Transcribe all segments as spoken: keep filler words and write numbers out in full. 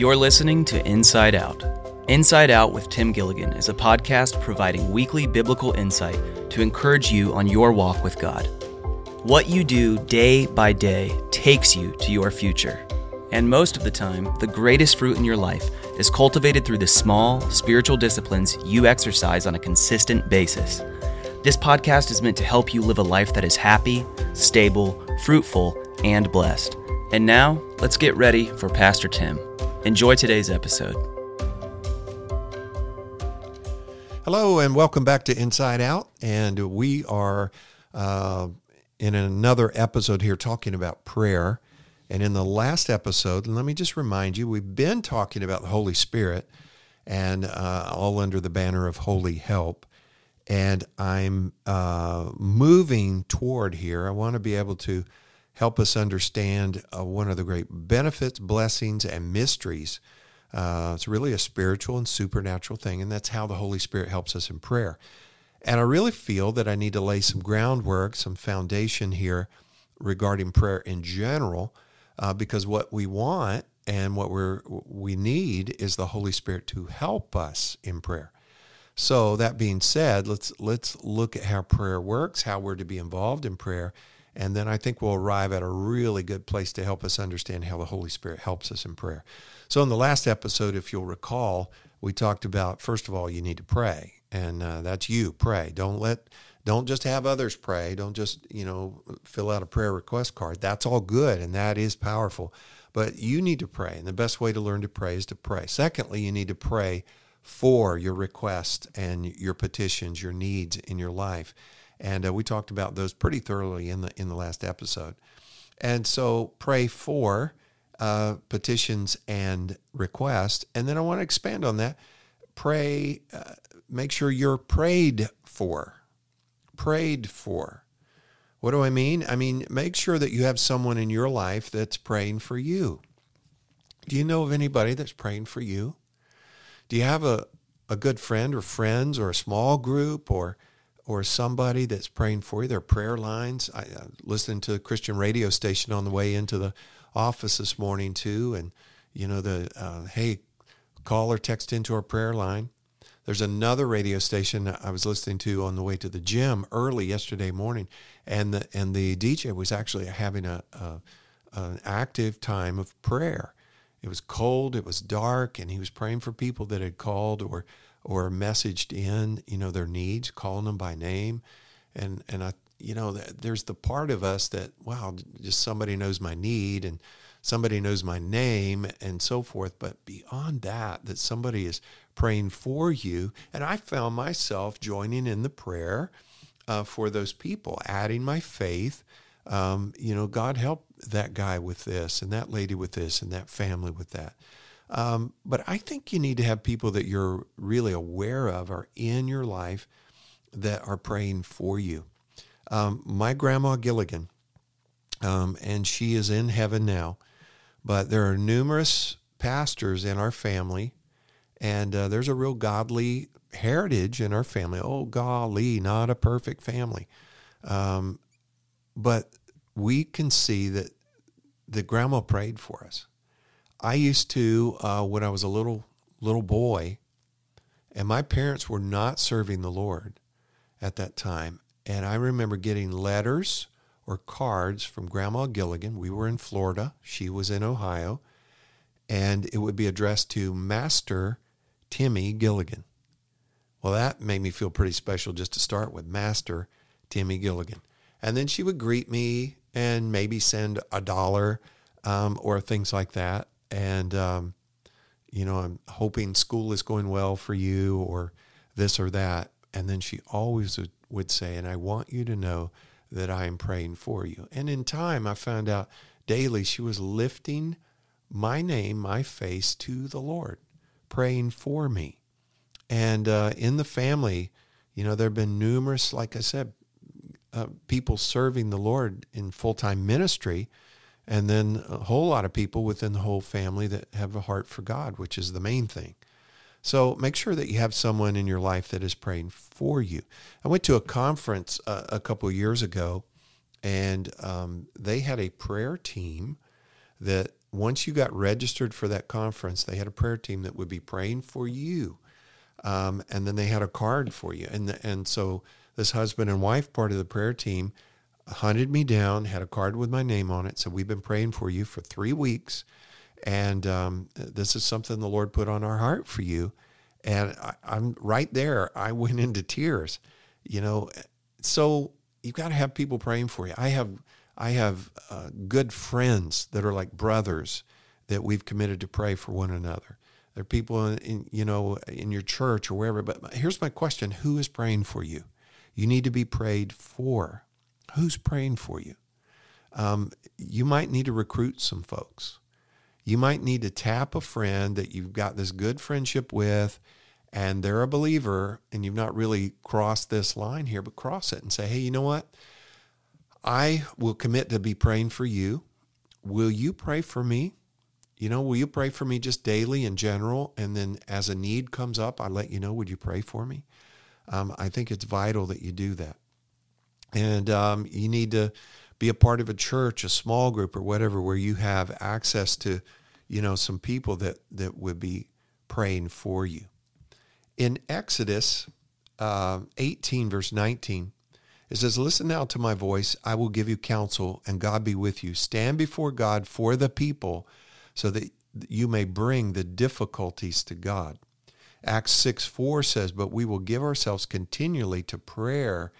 You're listening to Inside Out. Inside Out with Tim Gilligan is a podcast providing weekly biblical insight to encourage you on your walk with God. What you do day by day takes you to your future. And most of the time, the greatest fruit in your life is cultivated through the small, spiritual disciplines you exercise on a consistent basis. This podcast is meant to help you live a life that is happy, stable, fruitful, and blessed. And now, let's get ready for Pastor Tim. Enjoy today's episode. Hello, and welcome back to Inside Out. And we are uh, in another episode here talking about prayer. And in the last episode, let me just remind you, we've been talking about the Holy Spirit and uh, all under the banner of Holy Help. And I'm uh, moving toward here. I want to be able to help us understand uh, one of the great benefits, blessings, and mysteries. Uh, it's really a spiritual and supernatural thing, and that's how the Holy Spirit helps us in prayer. And I really feel that I need to lay some groundwork, some foundation here regarding prayer in general. Uh, because what we want and what we're, we need is the Holy Spirit to help us in prayer. So that being said, let's let's look at how prayer works, how we're to be involved in prayer, and then I think we'll arrive at a really good place to help us understand how the Holy Spirit helps us in prayer. So in the last episode, if you'll recall, we talked about, first of all, you need to pray, and uh, that's you, pray. Don't let... Don't just have others pray. Don't just, you know, fill out a prayer request card. That's all good, and that is powerful. But you need to pray, and the best way to learn to pray is to pray. Secondly, you need to pray for your requests and your petitions, your needs in your life. And uh, we talked about those pretty thoroughly in the in the last episode. And so pray for uh, petitions and requests. And then I want to expand on that. Pray, uh, make sure you're prayed for. Prayed for. What do I mean? I mean, make sure that you have someone in your life that's praying for you. Do you know of anybody that's praying for you? Do you have a, a good friend or friends or a small group or or somebody that's praying for you? There are prayer lines. I, I listened to a Christian radio station on the way into the office this morning too, and you know the uh, hey, call or text into our prayer line. There's another radio station I was listening to on the way to the gym early yesterday morning, and the and the D J was actually having a, a an active time of prayer. It was cold, it was dark, and he was praying for people that had called or or messaged in, you know, their needs, calling them by name, and and I, you know, there's the part of us that wow, just somebody knows my need and somebody knows my name and so forth, but beyond that, that somebody is praying for you. And I found myself joining in the prayer uh, for those people, adding my faith. Um, you know, God help that guy with this and that lady with this and that family with that. Um, but I think you need to have people that you're really aware of are in your life that are praying for you. Um, my grandma Gilligan, um, and she is in heaven now, but there are numerous pastors in our family. And uh, there's a real godly heritage in our family. Oh, golly, not a perfect family. Um, but we can see that the grandma prayed for us. I used to, uh, when I was a little little boy, and my parents were not serving the Lord at that time. And I remember getting letters or cards from Grandma Gilligan. We were in Florida. She was in Ohio. And it would be addressed to Master Timmy Gilligan. Well, that made me feel pretty special just to start with, Master Timmy Gilligan. And then she would greet me and maybe send a dollar um, or things like that. And, um, you know, I'm hoping school is going well for you or this or that. And then she always would say, and I want you to know that I am praying for you. And in time, I found out daily she was lifting my name, my face to the Lord, praying for me. And uh, in the family, you know, there have been numerous, like I said, uh, people serving the Lord in full-time ministry, and then a whole lot of people within the whole family that have a heart for God, which is the main thing. So make sure that you have someone in your life that is praying for you. I went to a conference uh, a couple of years ago, and um, they had a prayer team that once you got registered for that conference, they had a prayer team that would be praying for you. Um, and then they had a card for you. And the, and so this husband and wife part of the prayer team hunted me down, had a card with my name on it. So we've been praying for you for three weeks. And um, this is something the Lord put on our heart for you. And I, I'm right there. I went into tears, you know. So you've got to have people praying for you. I have I have uh, good friends that are like brothers that we've committed to pray for one another. There are people in, in you know in your church or wherever. But here's my question: who is praying for you? You need to be prayed for. Who's praying for you? Um, you might need to recruit some folks. You might need to tap a friend that you've got this good friendship with, and they're a believer, and you've not really crossed this line here, but cross it and say, hey, you know what? I will commit to be praying for you. Will you pray for me? You know, will you pray for me just daily in general? And then as a need comes up, I let you know, would you pray for me? Um, I think it's vital that you do that. And um, you need to be a part of a church, a small group or whatever, where you have access to, you know, some people that, that would be praying for you. In Exodus uh, eighteen, verse nineteen, it says, listen now to my voice. I will give you counsel, and God be with you. Stand before God for the people so that you may bring the difficulties to God. Acts six four says, but we will give ourselves continually to prayer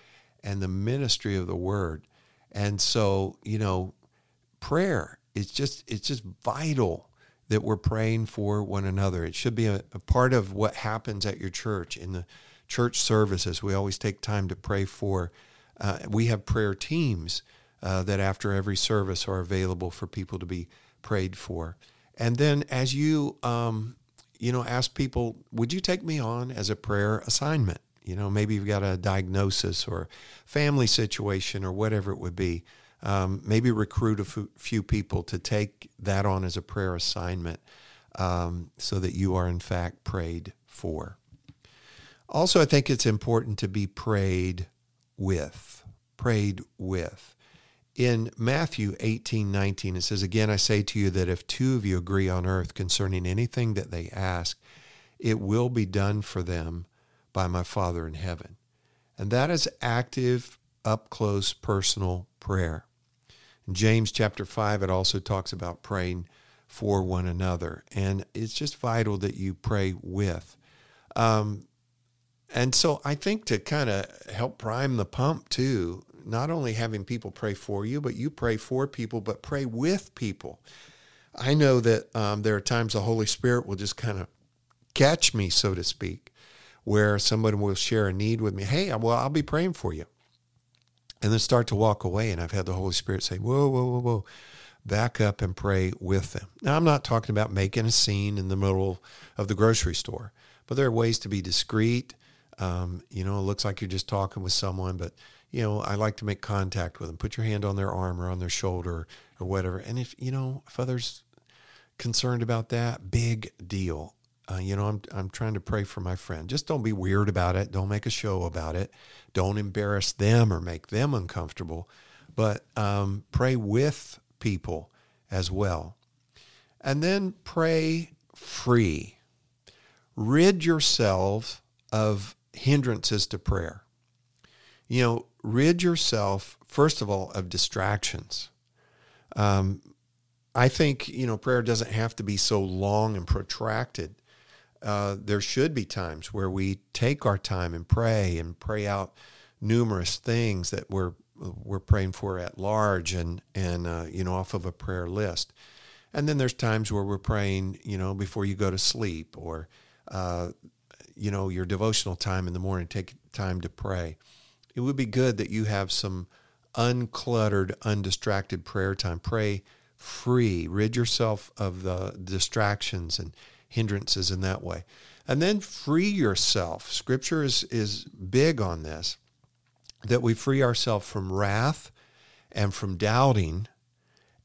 and the ministry of the word. And so, you know, prayer, it's just it's just vital that we're praying for one another. It should be a, a part of what happens at your church. In the church services, we always take time to pray for. Uh, we have prayer teams uh, that after every service are available for people to be prayed for. And then as you, um, you know, ask people, would you take me on as a prayer assignment? You know, maybe you've got a diagnosis or family situation or whatever it would be. Um, maybe recruit a f- few people to take that on as a prayer assignment um, so that you are, in fact, prayed for. Also, I think it's important to be prayed with, prayed with. In Matthew eighteen nineteen, it says, again, I say to you that if two of you agree on earth concerning anything that they ask, it will be done for them by my Father in heaven. And that is active, up-close, personal prayer. In James chapter five, it also talks about praying for one another. And it's just vital that you pray with. Um, and so I think to kind of help prime the pump too, not only having people pray for you, but you pray for people, but pray with people. I know that um, there are times the Holy Spirit will just kind of catch me, so to speak, where somebody will share a need with me. Hey, well, I'll be praying for you. And then start to walk away. And I've had the Holy Spirit say, whoa, whoa, whoa, whoa. Back up and pray with them. Now, I'm not talking about making a scene in the middle of the grocery store, but there are ways to be discreet. Um, you know, it looks like you're just talking with someone, but, you know, I like to make contact with them. Put your hand on their arm or on their shoulder or whatever. And if, you know, if others concerned about that, big deal. Uh, you know, I'm I'm trying to pray for my friend. Just don't be weird about it. Don't make a show about it. Don't embarrass them or make them uncomfortable. But um, pray with people as well. And then pray free. Rid yourself of hindrances to prayer. You know, rid yourself, first of all, of distractions. Um, I think, you know, prayer doesn't have to be so long and protracted. Uh, there should be times where we take our time and pray and pray out numerous things that we're we're praying for at large and and uh, you know off of a prayer list. And then there's times where we're praying, you know, before you go to sleep or uh, you know your devotional time in the morning. Take time to pray. It would be good that you have some uncluttered, undistracted prayer time. Pray free. Rid yourself of the distractions and hindrances in that way. And then free yourself. Scripture is, is big on this, that we free ourselves from wrath and from doubting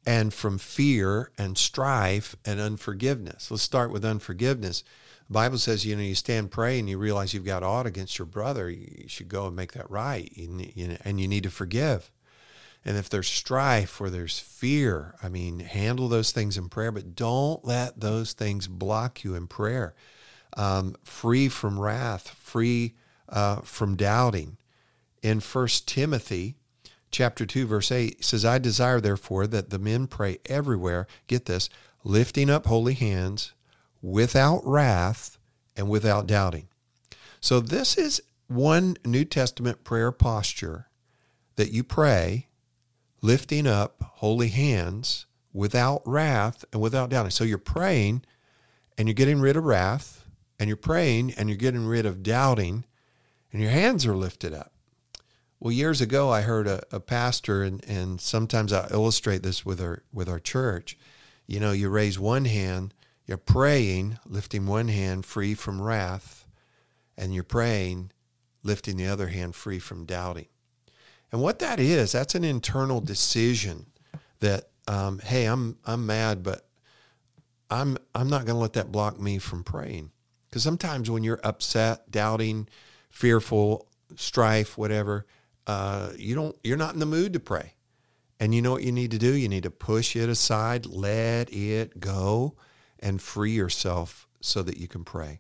and from fear and strife and unforgiveness. Let's start with unforgiveness. The Bible says, you know, you stand praying and you realize you've got ought against your brother. You should go and make that right, and you need to forgive. And if there's strife or there's fear, I mean, handle those things in prayer, but don't let those things block you in prayer. Um, free from wrath, free uh, from doubting. In First Timothy chapter two, verse eight, it says, I desire, therefore, that the men pray everywhere, get this, lifting up holy hands without wrath and without doubting. So this is one New Testament prayer posture that you pray, lifting up holy hands without wrath and without doubting. So you're praying and you're getting rid of wrath, and you're praying and you're getting rid of doubting, and your hands are lifted up. Well, years ago, I heard a, a pastor, and, and sometimes I illustrate this with our, with our church. You know, you raise one hand, you're praying, lifting one hand free from wrath, and you're praying, lifting the other hand free from doubting. And what that is, that's an internal decision that, um, hey, I'm I'm mad, but I'm I'm not going to let that block me from praying. Because sometimes when you're upset, doubting, fearful, strife, whatever, uh, you don't you're not in the mood to pray. And you know what you need to do? You need to push it aside, let it go, and free yourself so that you can pray.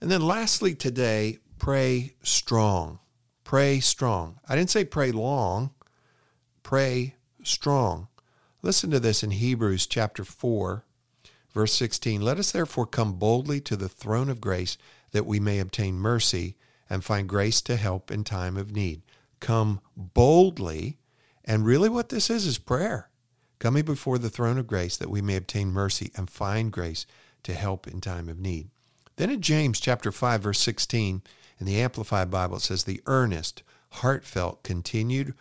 And then lastly today, pray strong. Pray strong. I didn't say pray long. Pray strong. Listen to this in Hebrews chapter four, verse sixteen. Let us therefore come boldly to the throne of grace that we may obtain mercy and find grace to help in time of need. Come boldly. And really what this is is prayer. Coming before the throne of grace that we may obtain mercy and find grace to help in time of need. Then in James chapter five, verse sixteen, in the Amplified Bible, it says, the earnest, heartfelt, continued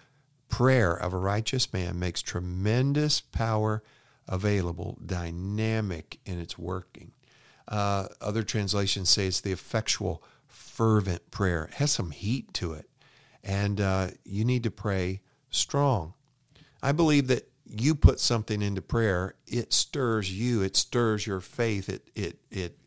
prayer of a righteous man makes tremendous power available, dynamic in its working. Uh, other translations say it's the effectual, fervent prayer. It has some heat to it. And uh, you need to pray strong. I believe that you put something into prayer, it stirs you, it stirs your faith, it it it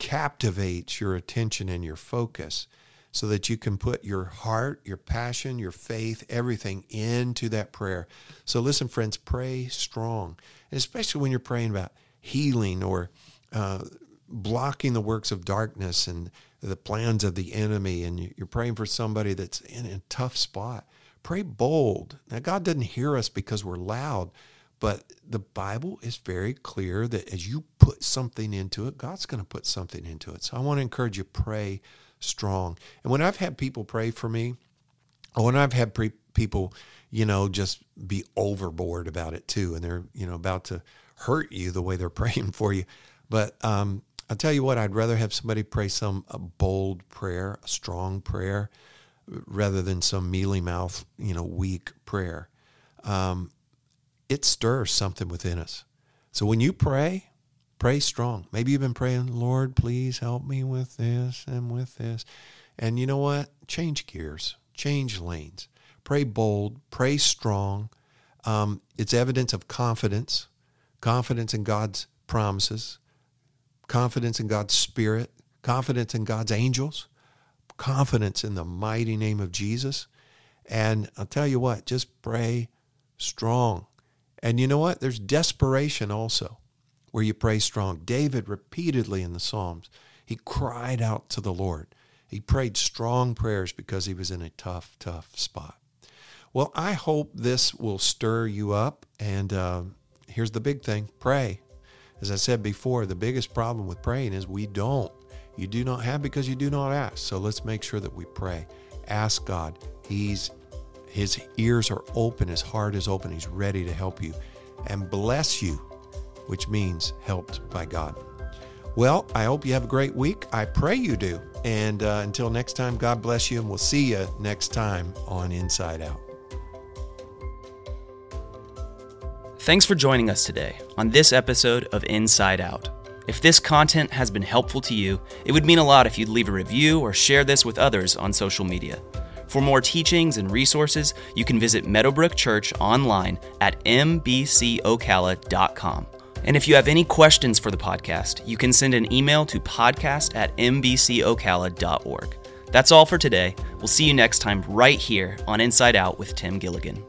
captivates your attention and your focus so that you can put your heart, your passion, your faith, everything into that prayer. So listen, friends, pray strong. And especially when you're praying about healing or uh, blocking the works of darkness and the plans of the enemy, and you're praying for somebody that's in a tough spot. Pray bold. Now, God doesn't hear us because we're loud, but the Bible is very clear that as you put something into it, God's going to put something into it. So I want to encourage you, pray strong. And when I've had people pray for me, or when I've had pre- people, you know, just be overboard about it too, and they're, you know, about to hurt you the way they're praying for you. But um, I'll tell you what, I'd rather have somebody pray some a bold prayer, a strong prayer, rather than some mealy mouth, you know, weak prayer. Um, it stirs something within us. So when you pray, pray strong. Maybe you've been praying, Lord, please help me with this and with this. And you know what? Change gears, change lanes. Pray bold, pray strong. Um, it's evidence of confidence, confidence in God's promises, confidence in God's Spirit, confidence in God's angels, confidence in the mighty name of Jesus. And I'll tell you what, just pray strong. And you know what? There's desperation also where you pray strong. David repeatedly in the Psalms, he cried out to the Lord. He prayed strong prayers because he was in a tough, tough spot. Well, I hope this will stir you up. And uh, here's the big thing, pray. As I said before, the biggest problem with praying is we don't. You do not have because you do not ask. So let's make sure that we pray. Ask God. He's, his ears are open. His heart is open. He's ready to help you and bless you, which means helped by God. Well, I hope you have a great week. I pray you do. And uh, until next time, God bless you. And we'll see you next time on Inside Out. Thanks for joining us today on this episode of Inside Out. If this content has been helpful to you, it would mean a lot if you'd leave a review or share this with others on social media. For more teachings and resources, you can visit Meadowbrook Church online at m b c o c a l a dot com. And if you have any questions for the podcast, you can send an email to podcast at m b c o c a l a dot org. That's all for today. We'll see you next time right here on Inside Out with Tim Gilligan.